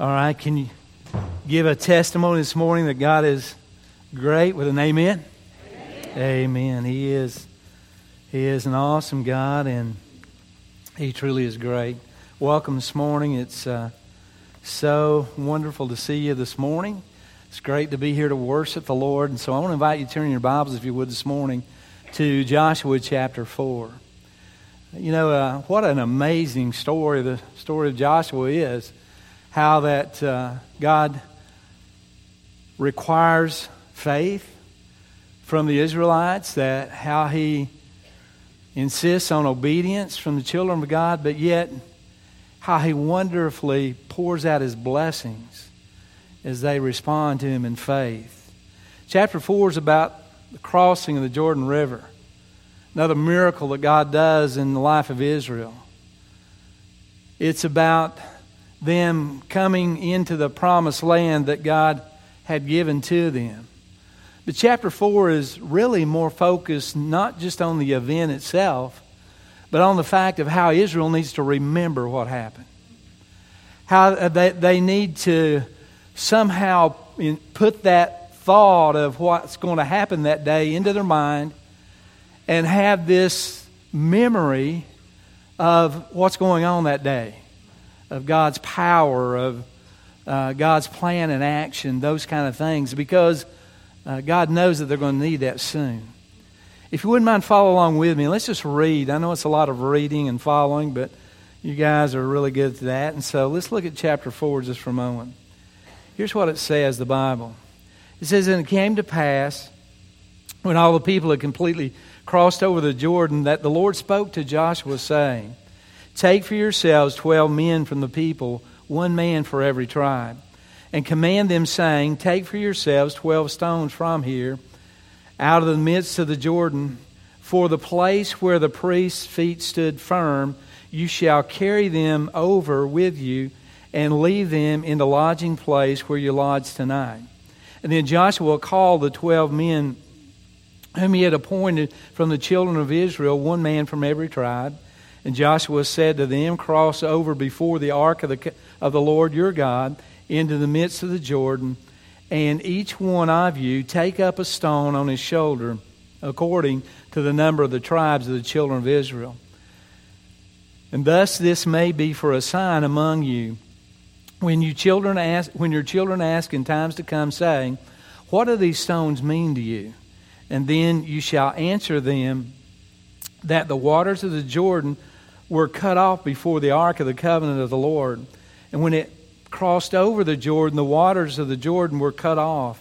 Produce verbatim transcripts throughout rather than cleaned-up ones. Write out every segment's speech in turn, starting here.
All right, can you give a testimony this morning that God is great with an amen? Amen. Amen. He is, he is an awesome God, and He truly is great. Welcome this morning. It's uh, so wonderful to see you this morning. It's great to be here to worship the Lord. And so I want to invite you to turn your Bibles, if you would, this morning to Joshua chapter four. You know, uh, what an amazing story the story of Joshua is. How that uh, God requires faith from the Israelites, that how He insists on obedience from the children of God, but yet how He wonderfully pours out His blessings as they respond to Him in faith. Chapter four is about the crossing of the Jordan River, another miracle that God does in the life of Israel. It's about them coming into the promised land that God had given to them. But chapter four is really more focused not just on the event itself, but on the fact of how Israel needs to remember what happened. How they, they need to somehow put that thought of what's going to happen that day into their mind and have this memory of what's going on that day, of God's power, of uh, God's plan and action, those kind of things, because uh, God knows that they're going to need that soon. If you wouldn't mind, follow along with me. Let's just read. I know it's a lot of reading and following, but you guys are really good at that. And so let's look at chapter four just for a moment. Here's what it says, the Bible. It says, "And it came to pass, when all the people had completely crossed over the Jordan, that the Lord spoke to Joshua, saying, Take for yourselves twelve men from the people, one man for every tribe, and command them, saying, Take for yourselves twelve stones from here, out of the midst of the Jordan, for the place where the priest's feet stood firm, you shall carry them over with you, and leave them in the lodging place where you lodge tonight. And then Joshua called the twelve men whom he had appointed from the children of Israel, one man from every tribe. And Joshua said to them, Cross over before the ark of the of the Lord your God into the midst of the Jordan, and each one of you take up a stone on his shoulder, according to the number of the tribes of the children of Israel. And thus this may be for a sign among you, when you children ask, when your children ask in times to come, saying, What do these stones mean to you? And then you shall answer them, that the waters of the Jordan were cut off before the ark of the covenant of the Lord. And when it crossed over the Jordan, the waters of the Jordan were cut off.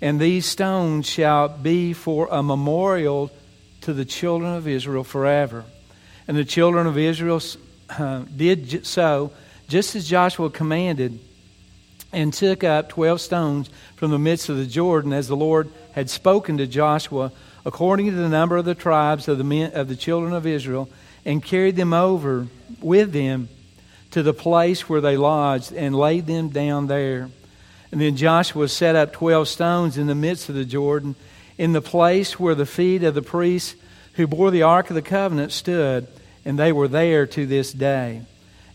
And these stones shall be for a memorial to the children of Israel forever. And the children of Israel uh, did so, just as Joshua commanded, and took up twelve stones from the midst of the Jordan, as the Lord had spoken to Joshua, according to the number of the tribes of the men, of the children of Israel, and carried them over with them to the place where they lodged, and laid them down there. And then Joshua set up twelve stones in the midst of the Jordan, in the place where the feet of the priests who bore the Ark of the Covenant stood, and they were there to this day.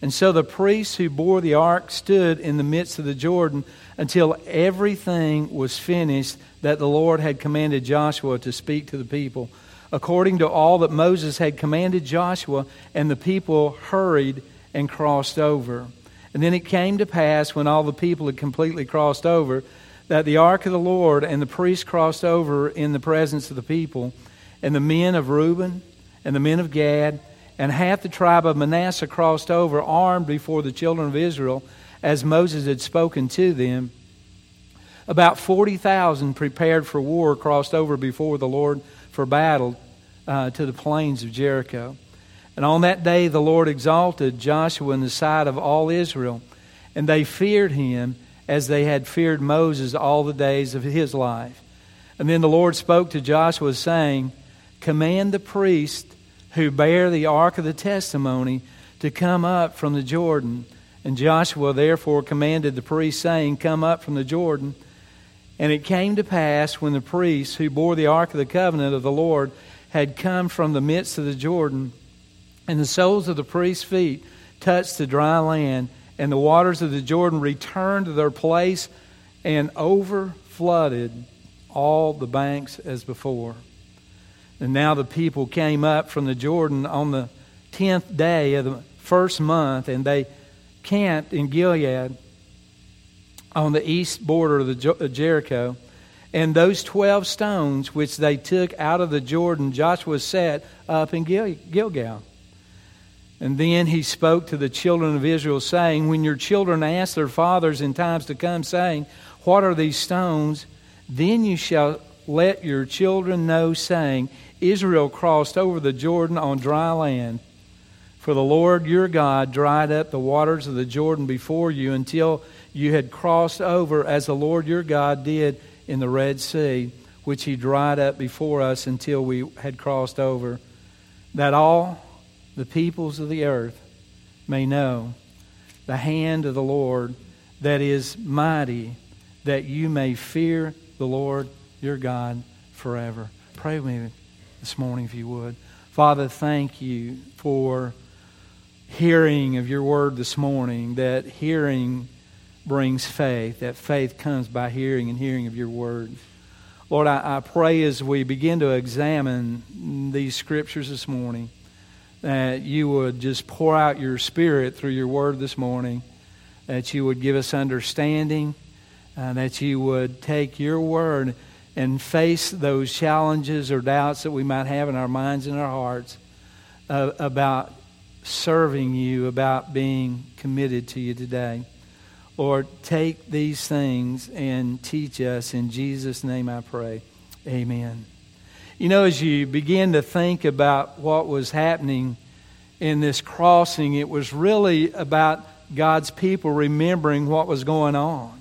And so the priests who bore the ark stood in the midst of the Jordan until everything was finished that the Lord had commanded Joshua to speak to the people, according to all that Moses had commanded Joshua, and the people hurried and crossed over. And then it came to pass, when all the people had completely crossed over, that the ark of the Lord and the priests crossed over in the presence of the people, and the men of Reuben and the men of Gad and half the tribe of Manasseh crossed over, armed before the children of Israel, as Moses had spoken to them. About forty thousand prepared for war crossed over before the Lord for battle uh, to the plains of Jericho. And on that day the Lord exalted Joshua in the sight of all Israel, and they feared him as they had feared Moses all the days of his life. And then the Lord spoke to Joshua, saying, Command the priest who bear the ark of the testimony to come up from the Jordan. And Joshua therefore commanded the priests, saying, Come up from the Jordan. And it came to pass, when the priests who bore the ark of the covenant of the Lord had come from the midst of the Jordan, and the soles of the priests' feet touched the dry land, and the waters of the Jordan returned to their place and overflooded all the banks as before. And now the people came up from the Jordan on the tenth day of the first month, and they camped in Gilead on the east border of, the Jer- of Jericho. And those twelve stones which they took out of the Jordan, Joshua set up in Gil- Gilgal. And then he spoke to the children of Israel, saying, when your children ask their fathers in times to come, saying, what are these stones? Then you shall let your children know, saying, Israel crossed over the Jordan on dry land. For the Lord your God dried up the waters of the Jordan before you until you had crossed over, as the Lord your God did in the Red Sea, which he dried up before us until we had crossed over, that all the peoples of the earth may know the hand of the Lord that is mighty, that you may fear the Lord your God forever. Pray with me this morning if you would. Father, thank you for hearing of your word this morning, that hearing brings faith, that faith comes by hearing and hearing of your word. Lord, I, I pray as we begin to examine these scriptures this morning, that you would just pour out your spirit through your word this morning, that you would give us understanding, uh, that you would take your word and face those challenges or doubts that we might have in our minds and our hearts uh, about serving you, about being committed to you today. Lord, take these things and teach us. In Jesus' name I pray. Amen. You know, as you begin to think about what was happening in this crossing, it was really about God's people remembering what was going on.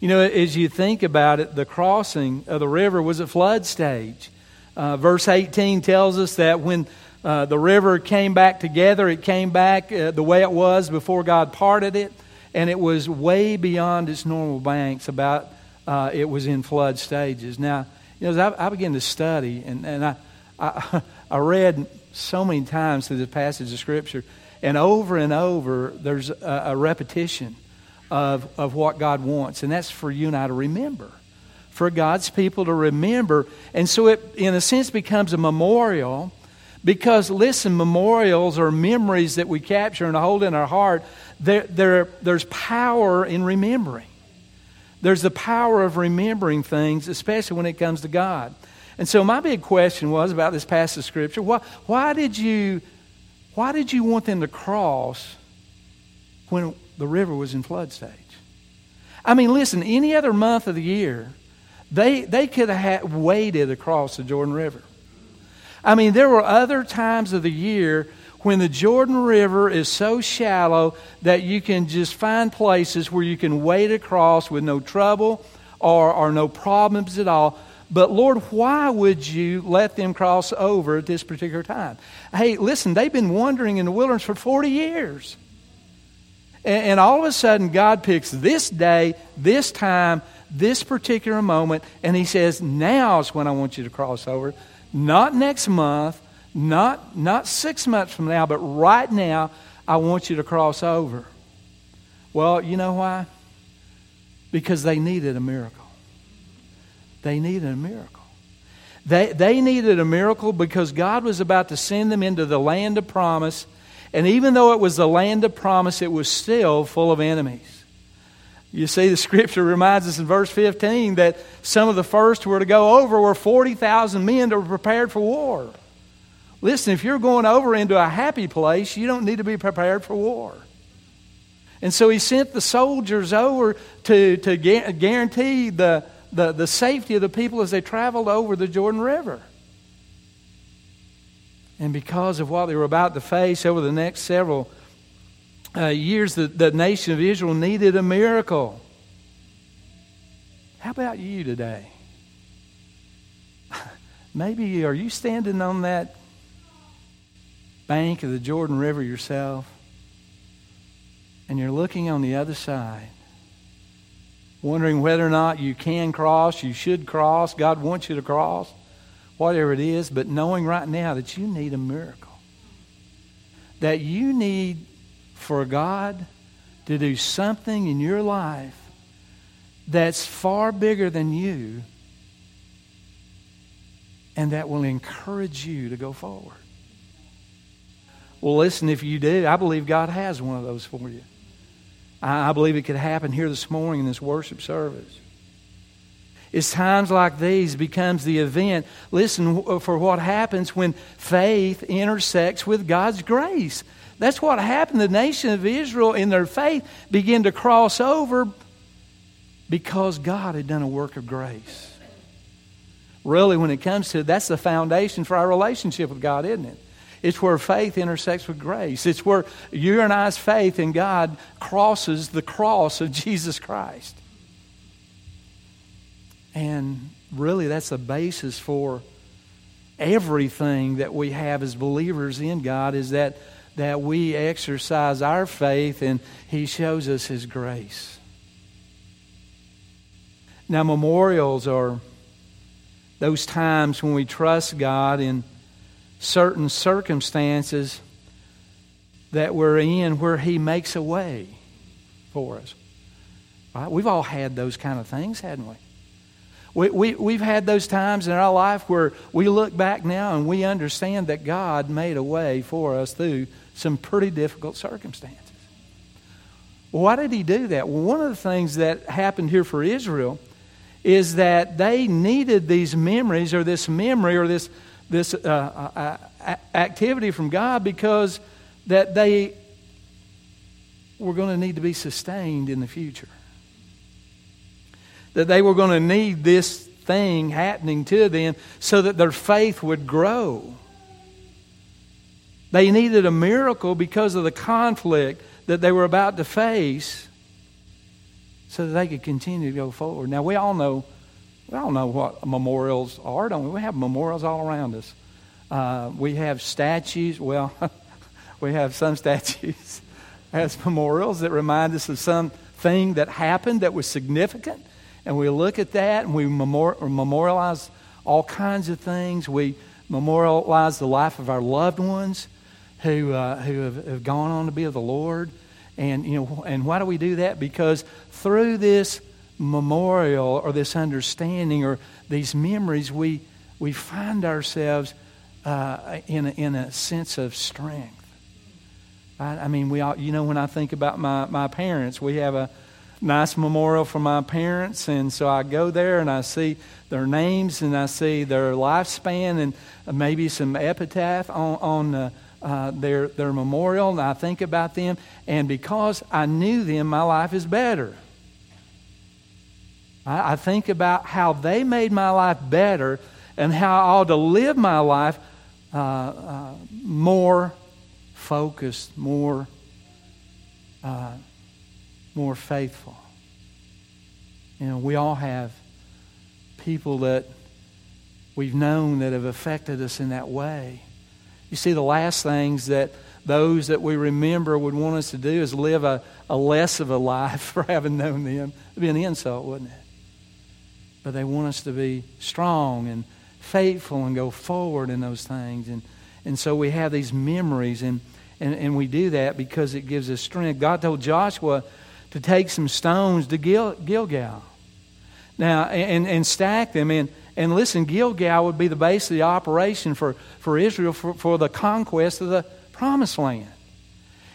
You know, as you think about it, the crossing of the river was a flood stage. Uh, verse eighteen tells us that when uh, the river came back together, it came back uh, the way it was before God parted it. And it was way beyond its normal banks. About uh, it was in flood stages. Now, you know, I, I began to study, and, and I, I I read so many times through this passage of Scripture, and over and over there's a, a repetition of of what God wants, and that's for you and I to remember, for God's people to remember. And so it, in a sense, becomes a memorial. Because, listen, memorials are memories that we capture and hold in our heart. There, there, there's power in remembering. There's the power of remembering things, especially when it comes to God. And so my big question was about this passage of Scripture. Why, why did you, why did you want them to cross when the river was in flood stage? I mean, listen, any other month of the year, they, they could have waded across the Jordan River. I mean, there were other times of the year when the Jordan River is so shallow that you can just find places where you can wade across with no trouble or, or no problems at all. But Lord, why would you let them cross over at this particular time? Hey, listen, they've been wandering in the wilderness for forty years. And, and all of a sudden, God picks this day, this time, this particular moment, and he says, now's when I want you to cross over. Not next month, not not six months from now, but right now, I want you to cross over. Well, you know why? Because they needed a miracle. They needed a miracle. They, they needed a miracle because God was about to send them into the land of promise. And even though it was the land of promise, it was still full of enemies. You see, the Scripture reminds us in verse fifteen that some of the first who were to go over were forty thousand men that were prepared for war. Listen, if you're going over into a happy place, you don't need to be prepared for war. And so he sent the soldiers over to, to guarantee the, the, the safety of the people as they traveled over the Jordan River. And because of what they were about to face over the next several Uh, years, the, the nation of Israel needed a miracle. How about you today? Maybe are you standing on that bank of the Jordan River yourself, and you're looking on the other side, wondering whether or not you can cross, you should cross, God wants you to cross, whatever it is, but knowing right now that you need a miracle, that you need for God to do something in your life that's far bigger than you and that will encourage you to go forward. Well, listen, if you do, I believe God has one of those for you. I believe it could happen here this morning in this worship service. It's times like these becomes the event. Listen, for what happens when faith intersects with God's grace. That's what happened. The nation of Israel in their faith began to cross over because God had done a work of grace. Really, when it comes to it, that's the foundation for our relationship with God, isn't it? It's where faith intersects with grace. It's where you and I's faith in God crosses the cross of Jesus Christ. And really, that's the basis for everything that we have as believers in God, is that, that we exercise our faith and He shows us His grace. Now, memorials are those times when we trust God in certain circumstances that we're in where He makes a way for us. Right? We've all had those kind of things, haven't we? We, we, we've had those times in our life where we look back now and we understand that God made a way for us through some pretty difficult circumstances. Well, why did He do that? Well, one of the things that happened here for Israel is that they needed these memories or this memory or this this uh, uh, activity from God because that they were going to need to be sustained in the future. That they were going to need this thing happening to them so that their faith would grow. They needed a miracle because of the conflict that they were about to face so that they could continue to go forward. Now, we all know We all know what memorials are, don't we? We have memorials all around us. Uh, we have statues. Well, we have some statues as memorials that remind us of something that happened that was significant. And we look at that and we memor- memorialize all kinds of things. We memorialize the life of our loved ones who uh, who have, have gone on to be of the Lord. And you know, and why do we do that? Because through this memorial or this understanding or these memories, we we find ourselves uh, in a, in a sense of strength. I, I mean, we all, you know, when I think about my my parents, we have a nice memorial for my parents, and so I go there and I see their names and I see their lifespan and maybe some epitaph on on the, uh, their their memorial, and I think about them. And because I knew them, my life is better. I think about how they made my life better and how I ought to live my life uh, uh, more focused, more uh, more faithful. You know, we all have people that we've known that have affected us in that way. You see, the last things that those that we remember would want us to do is live a, a less of a life for having known them. It would be an insult, wouldn't it? But they want us to be strong and faithful and go forward in those things. And and so we have these memories, and, and, and we do that because it gives us strength. God told Joshua to take some stones to Gil, Gilgal now and, and stack them. And, and listen, Gilgal would be the base of the operation for, for Israel for, for the conquest of the Promised Land.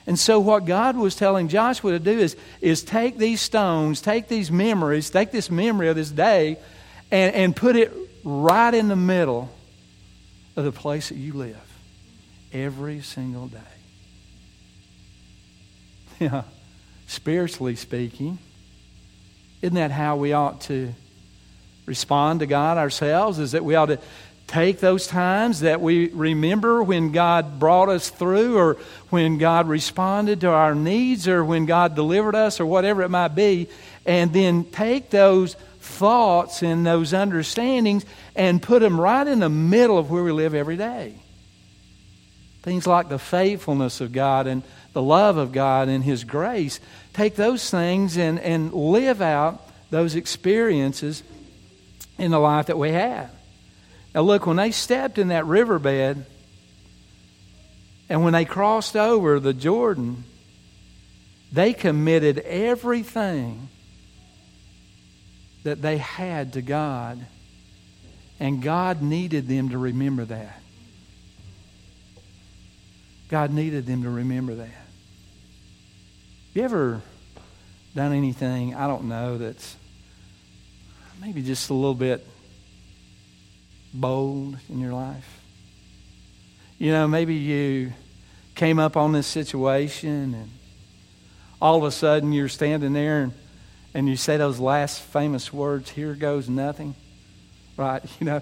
And so what God was telling Joshua to do is, is take these stones, take these memories, take this memory of this day, and, and put it right in the middle of the place that you live every single day. Yeah, spiritually speaking, isn't that how we ought to respond to God ourselves? Is that we ought to take those times that we remember when God brought us through or when God responded to our needs or when God delivered us or whatever it might be, and then take those thoughts and those understandings and put them right in the middle of where we live every day. Things like the faithfulness of God and the love of God and His grace. Take those things and, and live out those experiences in the life that we have. Now look, when they stepped in that riverbed and when they crossed over the Jordan, They committed everything that they had to God, and God needed them to remember that. God needed them to remember that. Have you ever done anything, I don't know, that's maybe just a little bit bold in your life? You know, maybe you came up on this situation and all of a sudden you're standing there and, and you say those last famous words, "Here goes nothing." Right? You know,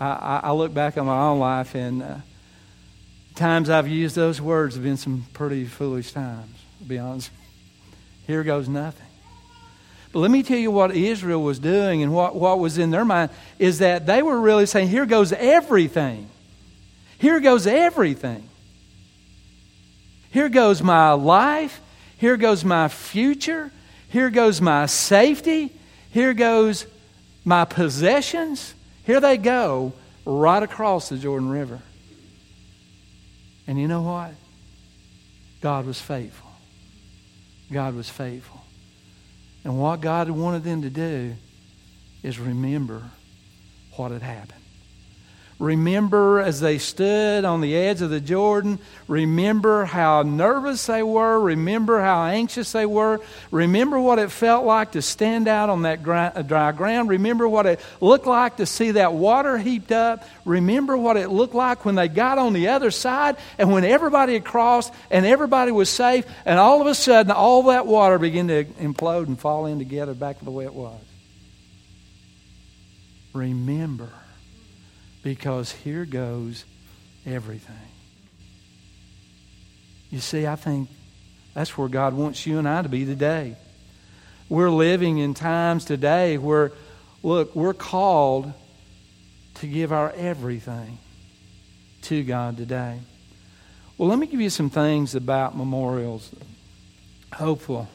I, I look back on my own life, and uh, times I've used those words have been some pretty foolish times, to be honest. Here goes nothing. But let me tell you what Israel was doing, and what, what was in their mind is that they were really saying, here goes everything. Here goes everything. Here goes my life. Here goes my future. Here goes my safety. Here goes my possessions. Here they go right across the Jordan River. And you know what? God was faithful. God was faithful. And what God wanted them to do is remember what had happened. Remember as they stood on the edge of the Jordan. Remember how nervous they were. Remember how anxious they were. Remember what it felt like to stand out on that dry ground. Remember what it looked like to see that water heaped up. Remember what it looked like when they got on the other side and when everybody had crossed and everybody was safe, and all of a sudden all that water began to implode and fall in together back to the way it was. Remember. Because here goes everything. You see, I think that's where God wants you and I to be today. We're living in times today where, look, we're called to give our everything to God today. Well, let me give you some things about memorials that hopefully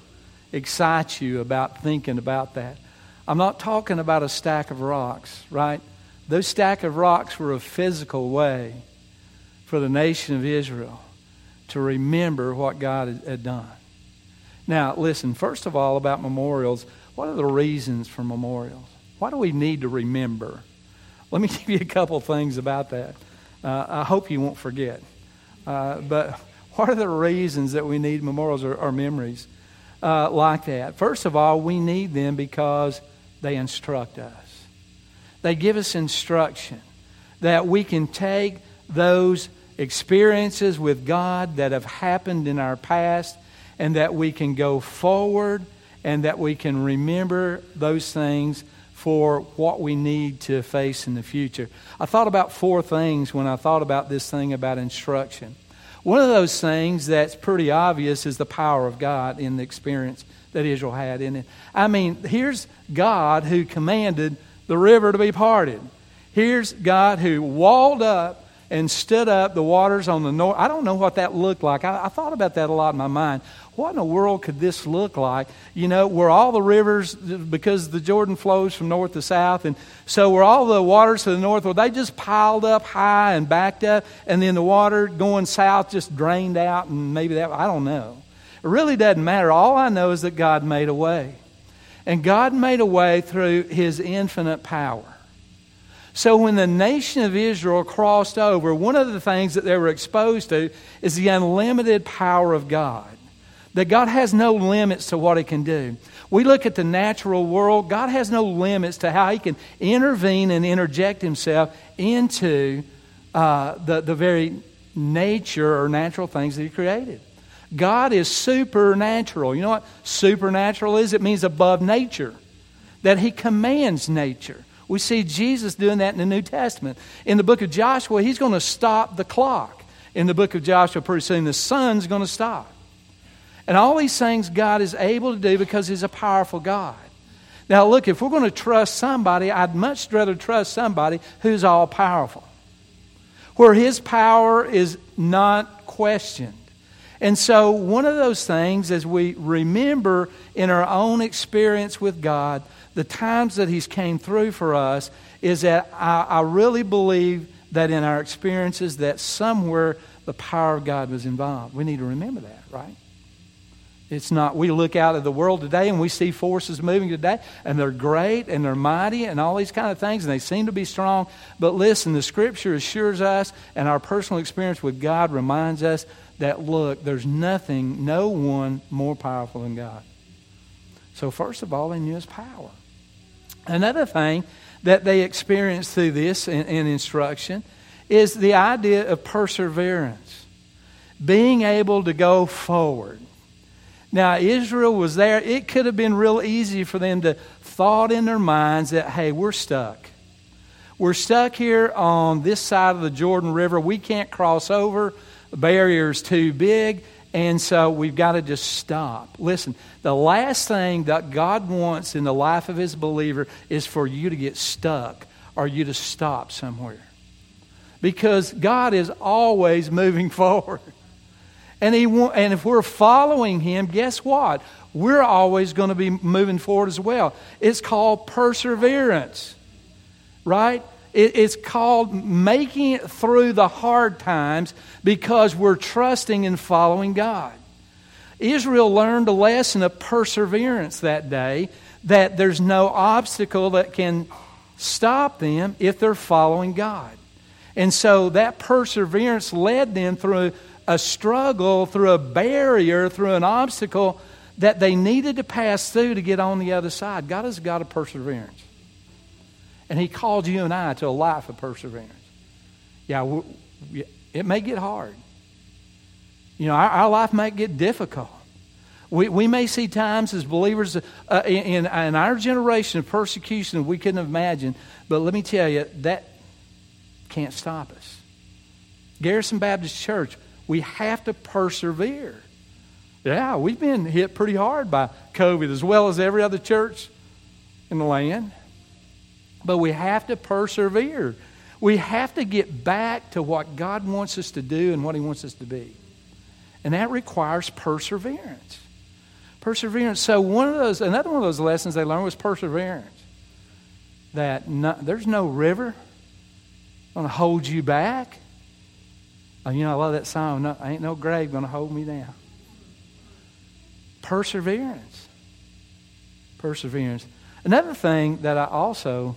excite you about thinking about that. I'm not talking about a stack of rocks, right? Those stack of rocks were a physical way for the nation of Israel to remember what God had done. Now, listen, first of all, about memorials, what are the reasons for memorials? Why do we need to remember? Let me give you a couple things about that. Uh, I hope you won't forget. Uh, but what are the reasons that we need memorials or, or memories uh, like that? First of all, we need them because they instruct us. They give us instruction that we can take those experiences with God that have happened in our past, and that we can go forward, and that we can remember those things for what we need to face in the future. I thought about four things when I thought about this thing about instruction. One of those things that's pretty obvious is the power of God in the experience that Israel had in it. I mean, here's God who commanded the river to be parted. Here's God who walled up and stood up the waters on the north. I don't know what that looked like. I, I thought about that a lot in my mind. What in the world could this look like? You know, were all the rivers, because the Jordan flows from north to south, and so were all the waters to the north, were they just piled up high and backed up, and then the water going south just drained out, and maybe that, I don't know. It really doesn't matter. All I know is that God made a way. And God made a way through His infinite power. So when the nation of Israel crossed over, one of the things that they were exposed to is the unlimited power of God. That God has no limits to what He can do. We look at the natural world. God has no limits to how He can intervene and interject Himself into uh, the, the very nature or natural things that He created. God is supernatural. You know what supernatural is? It means above nature. That He commands nature. We see Jesus doing that in the New Testament. In the book of Joshua, He's going to stop the clock. In the book of Joshua, pretty soon the sun's going to stop. And all these things God is able to do because He's a powerful God. Now look, if we're going to trust somebody, I'd much rather trust somebody who's all-powerful. Where His power is not questioned. And so one of those things as we remember in our own experience with God, the times that He's came through for us, is that I, I really believe that in our experiences that somewhere the power of God was involved. We need to remember that, right? It's not, we look out at the world today and we see forces moving today, and they're great and they're mighty and all these kind of things, and they seem to be strong. But listen, the Scripture assures us, and our personal experience with God reminds us that, look, there's nothing, no one more powerful than God. So first of all, they knew His power. Another thing that they experienced through this in, in instruction is the idea of perseverance, being able to go forward. Now, Israel was there. It could have been real easy for them to thought in their minds that, hey, we're stuck. We're stuck here on this side of the Jordan River. We can't cross over. The barrier's too big. And so we've got to just stop. Listen, the last thing that God wants in the life of His believer is for you to get stuck or you to stop somewhere. Because God is always moving forward. And he and if we're following Him, guess what? We're always going to be moving forward as well. It's called perseverance, right? It, it's called making it through the hard times because we're trusting and following God. Israel learned a lesson of perseverance that day, that there's no obstacle that can stop them if they're following God. And so that perseverance led them through a struggle, through a barrier, through an obstacle that they needed to pass through to get on the other side. God is a God of perseverance. And He called you and I to a life of perseverance. Yeah, it may get hard. You know, our, our life might get difficult. We we may see times as believers uh, in, in our generation of persecution we couldn't imagine. But let me tell you, that can't stop us. Garrison Baptist Church, we have to persevere. Yeah, we've been hit pretty hard by COVID as well as every other church in the land. But we have to persevere. We have to get back to what God wants us to do and what He wants us to be. And that requires perseverance. Perseverance. So one of those, another one of those lessons they learned was perseverance. That no, there's no river going to hold you back. You know, I love that song, no, ain't no grave going to hold me down. Perseverance. Perseverance. Another thing that I also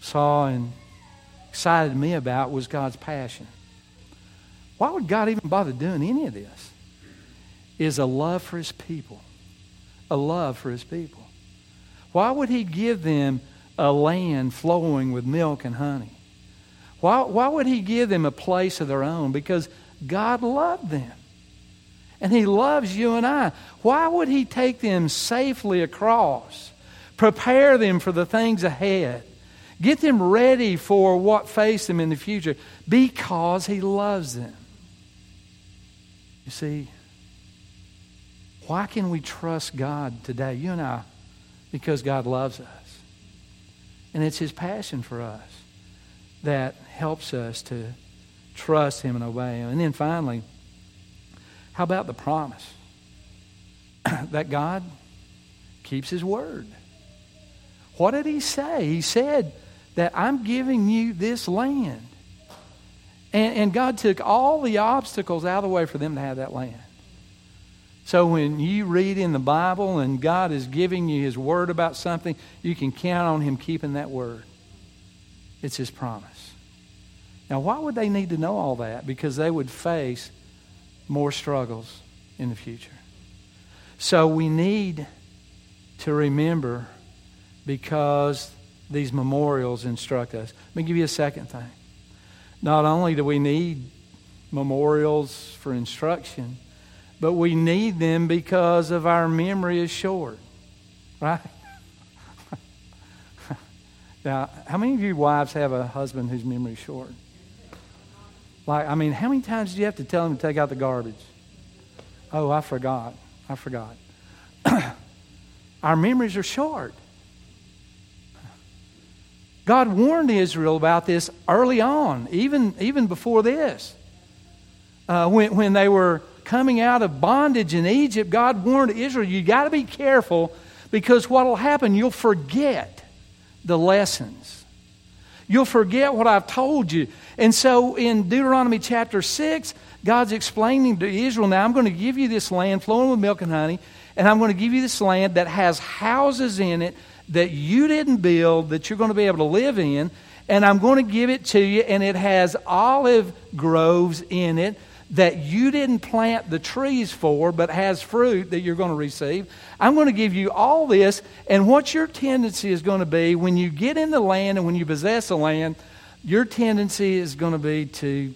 saw and excited me about was God's passion. Why would God even bother doing any of this? Is a love for His people. A love for His people. Why would He give them a land flowing with milk and honey? Why, why would He give them a place of their own? Because God loved them. And He loves you and I. Why would He take them safely across? Prepare them for the things ahead. Get them ready for what faces them in the future. Because He loves them. You see, why can we trust God today? You and I. Because God loves us. And it's His passion for us that helps us to trust Him and obey Him. And then finally, how about the promise that God keeps His word? What did He say? He said that I'm giving you this land. And, and God took all the obstacles out of the way for them to have that land. So when you read in the Bible and God is giving you His word about something, you can count on Him keeping that word. It's His promise. Now, why would they need to know all that? Because they would face more struggles in the future. So we need to remember, because these memorials instruct us. Let me give you a second thing. Not only do we need memorials for instruction, but we need them because of our memory is short. Right? Now, how many of you wives have a husband whose memory is short? Like, I mean, how many times do you have to tell him to take out the garbage? Oh, I forgot. I forgot. Our memories are short. God warned Israel about this early on, even, even before this. Uh, when, when they were coming out of bondage in Egypt, God warned Israel, you got to be careful because what will happen, you'll forget the lessons. You'll forget what I've told you. And so in Deuteronomy chapter six, God's explaining to Israel, now I'm going to give you this land flowing with milk and honey, and I'm going to give you this land that has houses in it that you didn't build, that you're going to be able to live in, and I'm going to give it to you, and it has olive groves in it that you didn't plant the trees for, but has fruit that you're going to receive. I'm going to give you all this, and what your tendency is going to be when you get in the land and when you possess the land, your tendency is going to be to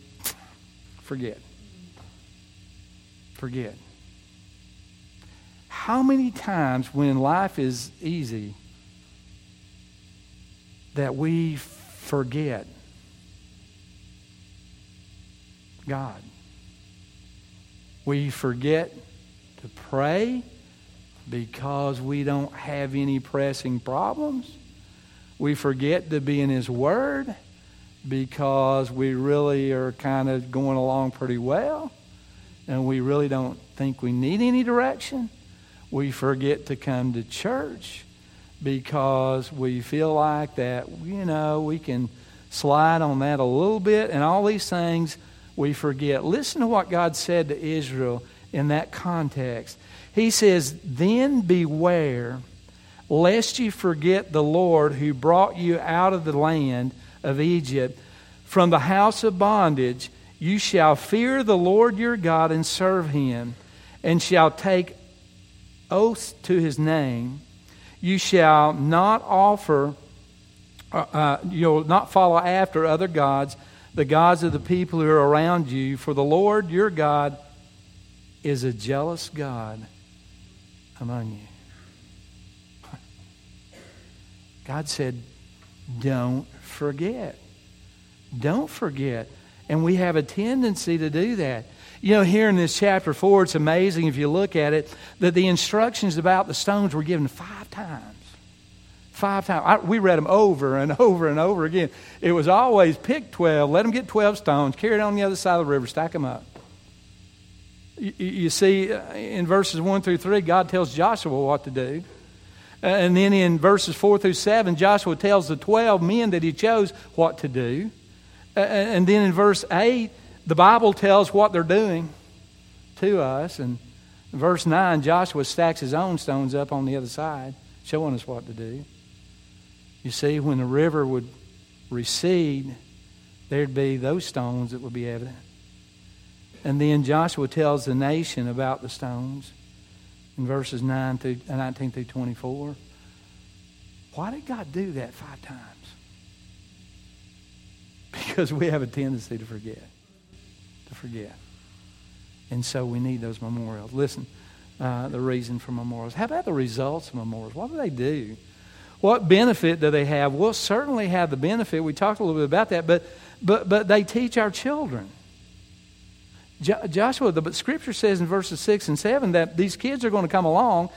forget. Forget. How many times when life is easy that we forget God? We forget to pray because we don't have any pressing problems. We forget to be in His Word because we really are kind of going along pretty well and we really don't think we need any direction. We forget to come to church because we feel like that, you know, we can slide on that a little bit, and all these things we forget. Listen to what God said to Israel in that context. He says, "Then beware, lest you forget the Lord who brought you out of the land of Egypt, from the house of bondage. You shall fear the Lord your God and serve Him, and shall take oaths to His name. You shall not offer, uh, you'll not follow after other gods, the gods of the people who are around you, for the Lord your God is a jealous God among you." God said, don't forget. Don't forget. And we have a tendency to do that. You know, here in this chapter four, it's amazing if you look at it, that the instructions about the stones were given five times. Five times. I, we read them over and over and over again. It was always pick twelve, let them get twelve stones, carry it on the other side of the river, stack them up. You, you see, in verses one through three, God tells Joshua what to do. And then in verses four through seven, Joshua tells the twelve men that he chose what to do. And then in verse eight, the Bible tells what they're doing to us. And in verse nine, Joshua stacks his own stones up on the other side, showing us what to do. You see, when the river would recede, there'd be those stones that would be evident. And then Joshua tells the nation about the stones in verses nine through nineteen through twenty-four. Why did God do that five times? Because we have a tendency to forget. To forget. And so we need those memorials. Listen, uh, the reason for memorials. How about the results of memorials? What do they do? What benefit do they have? We'll certainly have the benefit. We talked a little bit about that, but but but they teach our children. Jo- Joshua, the Scripture says in verses six and seven that these kids are going to come along,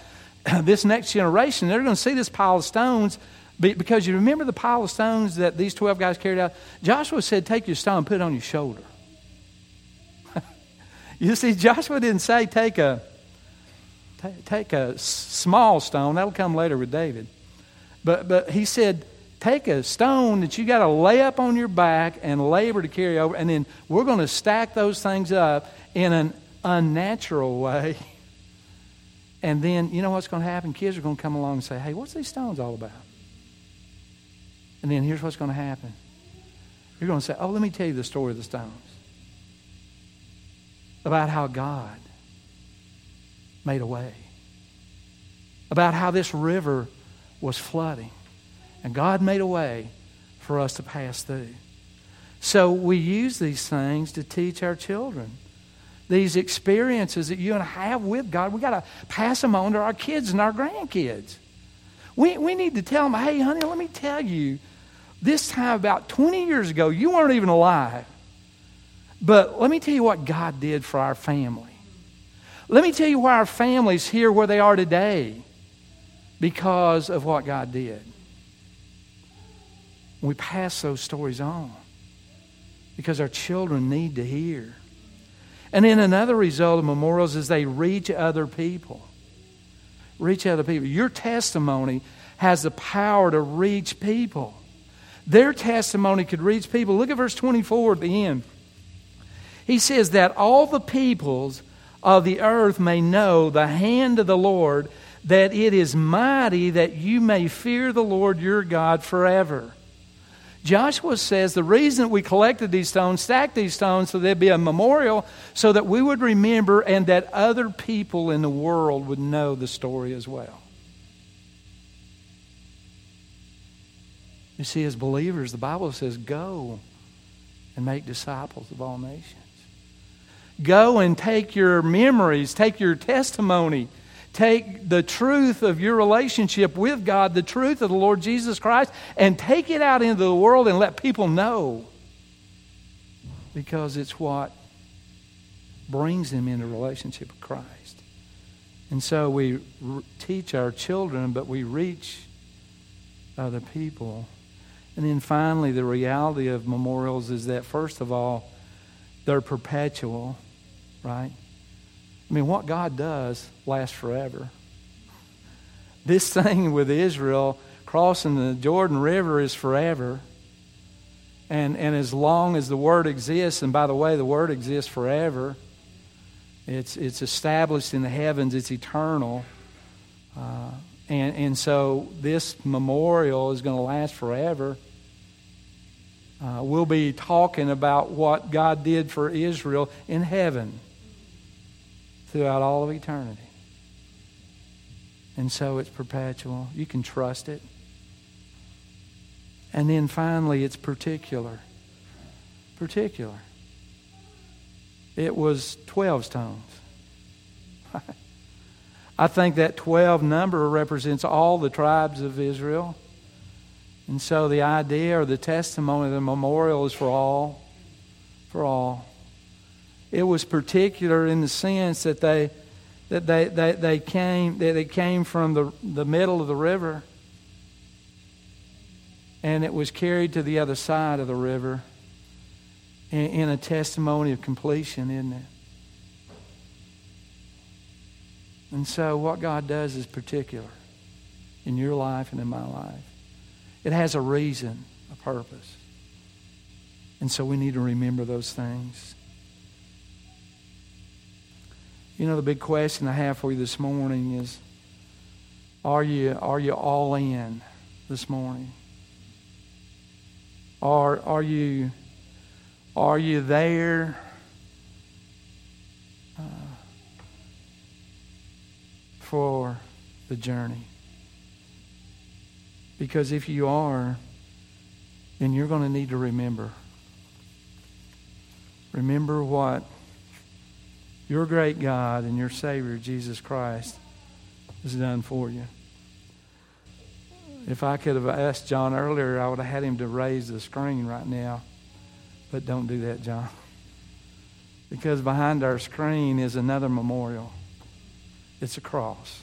this next generation, they're going to see this pile of stones, because you remember the pile of stones that these twelve guys carried out? Joshua said, take your stone and put it on your shoulder. You see, Joshua didn't say, take a, t- take a small stone. That'll come later with David. But but he said, take a stone that you got to lay up on your back and labor to carry over, and then we're going to stack those things up in an unnatural way. And then you know what's going to happen? Kids are going to come along and say, hey, what's these stones all about? And then here's what's going to happen. You're going to say, oh, let me tell you the story of the stones. About how God made a way. About how this river was flooding, and God made a way for us to pass through. So we use these things to teach our children. These experiences that you and I have with God, we got to pass them on to our kids and our grandkids. We we need to tell them, hey, honey, let me tell you, this time about twenty years ago, you weren't even alive. But let me tell you what God did for our family. Let me tell you why our family's here where they are today. Because of what God did. We pass those stories on because our children need to hear. And then another result of memorials is they reach other people. Reach other people. Your testimony has the power to reach people. Their testimony could reach people. Look at verse twenty-four at the end. He says that all the peoples of the earth may know the hand of the Lord, that it is mighty, that you may fear the Lord your God forever. Joshua says the reason we collected these stones, stacked these stones, so there'd be a memorial, so that we would remember and that other people in the world would know the story as well. You see, as believers, the Bible says, go and make disciples of all nations. Go and take your memories, take your testimony, take the truth of your relationship with God, the truth of the Lord Jesus Christ, and take it out into the world and let people know, because it's what brings them into relationship with Christ. And so we re- teach our children, but we reach other people. And then finally, the reality of memorials is that, first of all, they're perpetual, right? I mean, what God does lasts forever. This thing with Israel crossing the Jordan River is forever. And and as long as the Word exists, and by the way, the Word exists forever, it's it's established in the heavens, it's eternal. Uh, and, and so this memorial is going to last forever. Uh, we'll be talking about what God did for Israel in heaven throughout all of eternity. And so it's perpetual. You can trust it. And then finally, it's particular. Particular. It was twelve stones. I think that twelve number represents all the tribes of Israel. And so the idea or the testimony of the memorial is for all. For all. It was particular in the sense that they that they, they, they came that they came from the, the middle of the river, and it was carried to the other side of the river in, in a testimony of completion, isn't it? And so what God does is particular in your life and in my life. It has a reason, a purpose. And so we need to remember those things. You know, the big question I have for you this morning is, are you are you all in this morning? Are are you are you there uh, for the journey? Because if you are, then you're going to need to remember. Remember what your great God and your Savior, Jesus Christ, has done for you. If I could have asked John earlier, I would have had him to raise the screen right now. But don't do that, John. Because behind our screen is another memorial. It's a cross.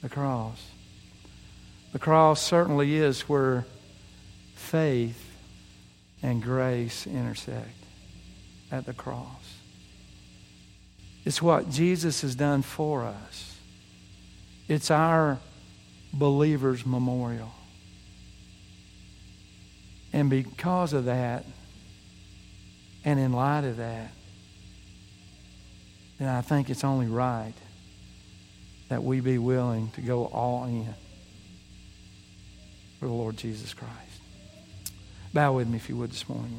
The cross. The cross certainly is where faith and grace intersect, at the cross. It's what Jesus has done for us. It's our believer's memorial. And because of that, and in light of that, then I think it's only right that we be willing to go all in for the Lord Jesus Christ. Bow with me if you would this morning.